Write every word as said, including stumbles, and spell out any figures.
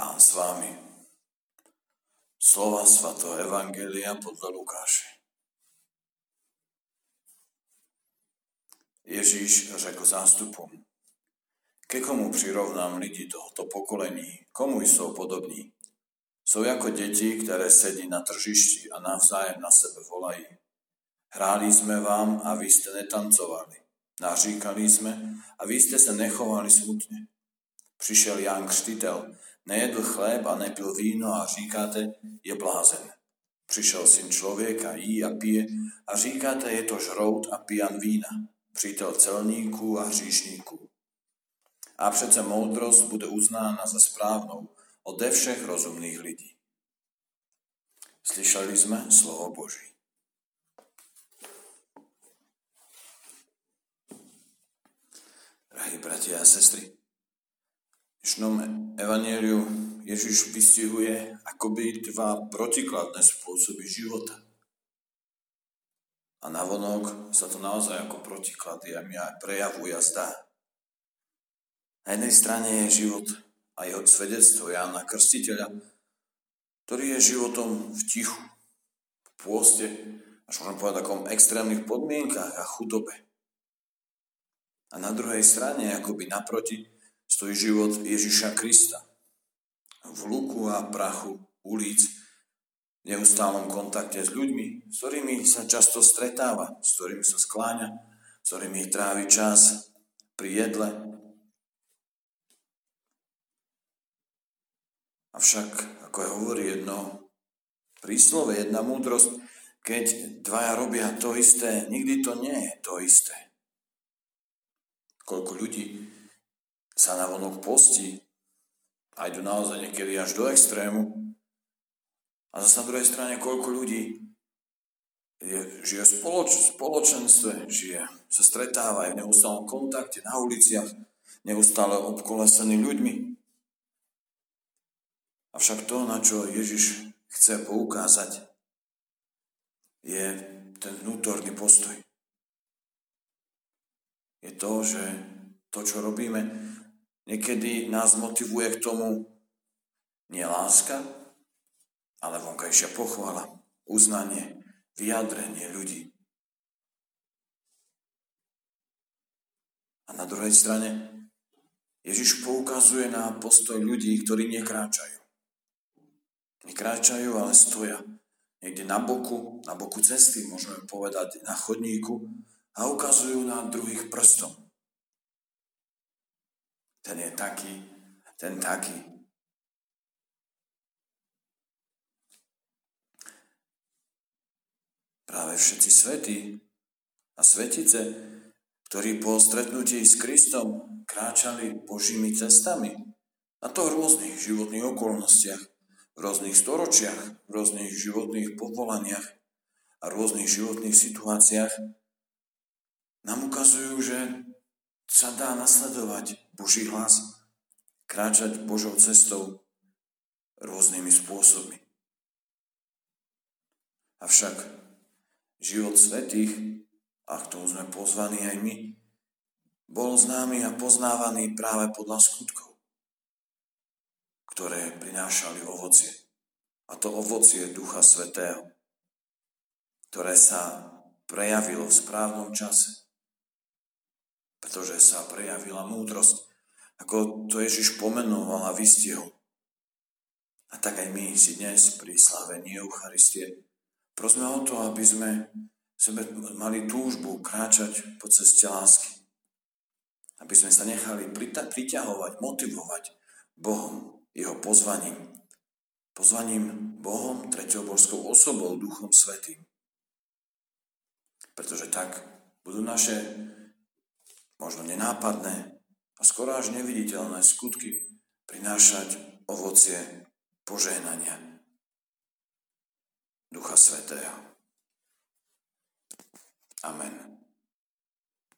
Pán s vámi. Slova svätého Evangelia podľa Lukáša. Ježíš řekl zástupom: Ke komu přirovnám lidi tohoto pokolení? Komu jsou podobní? Jsou jako děti, které sedí na tržišti a navzájem na sebe volají. Hráli jsme vám a vy jste netancovali. Naříkali jsme a vy jste se nechovali smutně. Přišel Jan Křtitel, nejedl chléb a nepil víno a říkáte, je blázen. Přišel syn člověka, jí a pije a říkáte, je to žrout a pijan vína, přítel celníků a hříšníků. A přece moudrost bude uznána za správnou ode všech rozumných lidí. Slyšeli jsme slovo Boží. Drahí bratia a sestry, v dnešnom evanjeliu Ježiš vystihuje akoby dva protikladné spôsoby života. A navonok sa to naozaj ako protiklady a prejavuje a zdá. Na jednej strane je život a jeho svedectvo Jána Krstiteľa, ktorý je životom v tichu, v pôste, až môžem povedať, v takom extrémnych podmienkach a chudobe. A na druhej strane, akoby naproti, stojí život Ježiša Krista. V luku a prachu ulic, v neustálom kontakte s ľuďmi, s ktorými sa často stretáva, s ktorými sa skláňa, s ktorými trávi čas pri jedle. Avšak, ako hovorí jedno príslove, jedna múdrosť, keď dvaja robia to isté, nikdy to nie je to isté. Koľko ľudí sa navonok postí a idú naozaj niekedy až do extrému, a zase na druhej strane, koľko ľudí je, žije v spoloč- spoločenstve, žije, sa stretávajú v neustálom kontakte, na uliciach, neustále obkolesený ľuďmi. Avšak to, na čo Ježiš chce poukázať, je ten vnútorný postoj. Je to, že to, čo robíme, niekedy nás motivuje k tomu nie láska, ale vonkajšia pochvala, uznanie, vyjadrenie ľudí. A na druhej strane Ježiš poukazuje na postoj ľudí, ktorí nekráčajú. Nekráčajú, ale stoja niekde na boku, na boku cesty, môžeme povedať, na chodníku a ukazujú na druhých prstom. Ten je taký, ten taký. Práve všetci svätí a svätice, ktorí po stretnutí s Kristom kráčali Božími cestami, a to v rôznych životných okolnostiach, v rôznych storočiach, v rôznych životných povolaniach a rôznych životných situáciách, nám ukazujú, že sa dá nasledovať Boží hlas, kráčať Božou cestou rôznymi spôsobmi. Avšak život svätých, a k tomu sme pozvaní aj my, bol známy a poznávaný práve podľa skutkov, ktoré prinášali ovocie. A to ovocie Ducha Svätého, ktoré sa prejavilo v správnom čase, pretože sa prejavila múdrosť, ako to Ježiš pomenoval a vystihol. A tak aj my si dnes pri slávení Eucharistie prosme o to, aby sme sebe mali túžbu kráčať po ceste lásky. Aby sme sa nechali priťahovať, motivovať Bohom, jeho pozvaním. Pozvaním Bohom, tretiou božskou osobou, Duchom Svätým. Pretože tak budú naše možno nenápadné a skoro až neviditeľné skutky prinášať ovocie požehnania Ducha Svätého. Amen.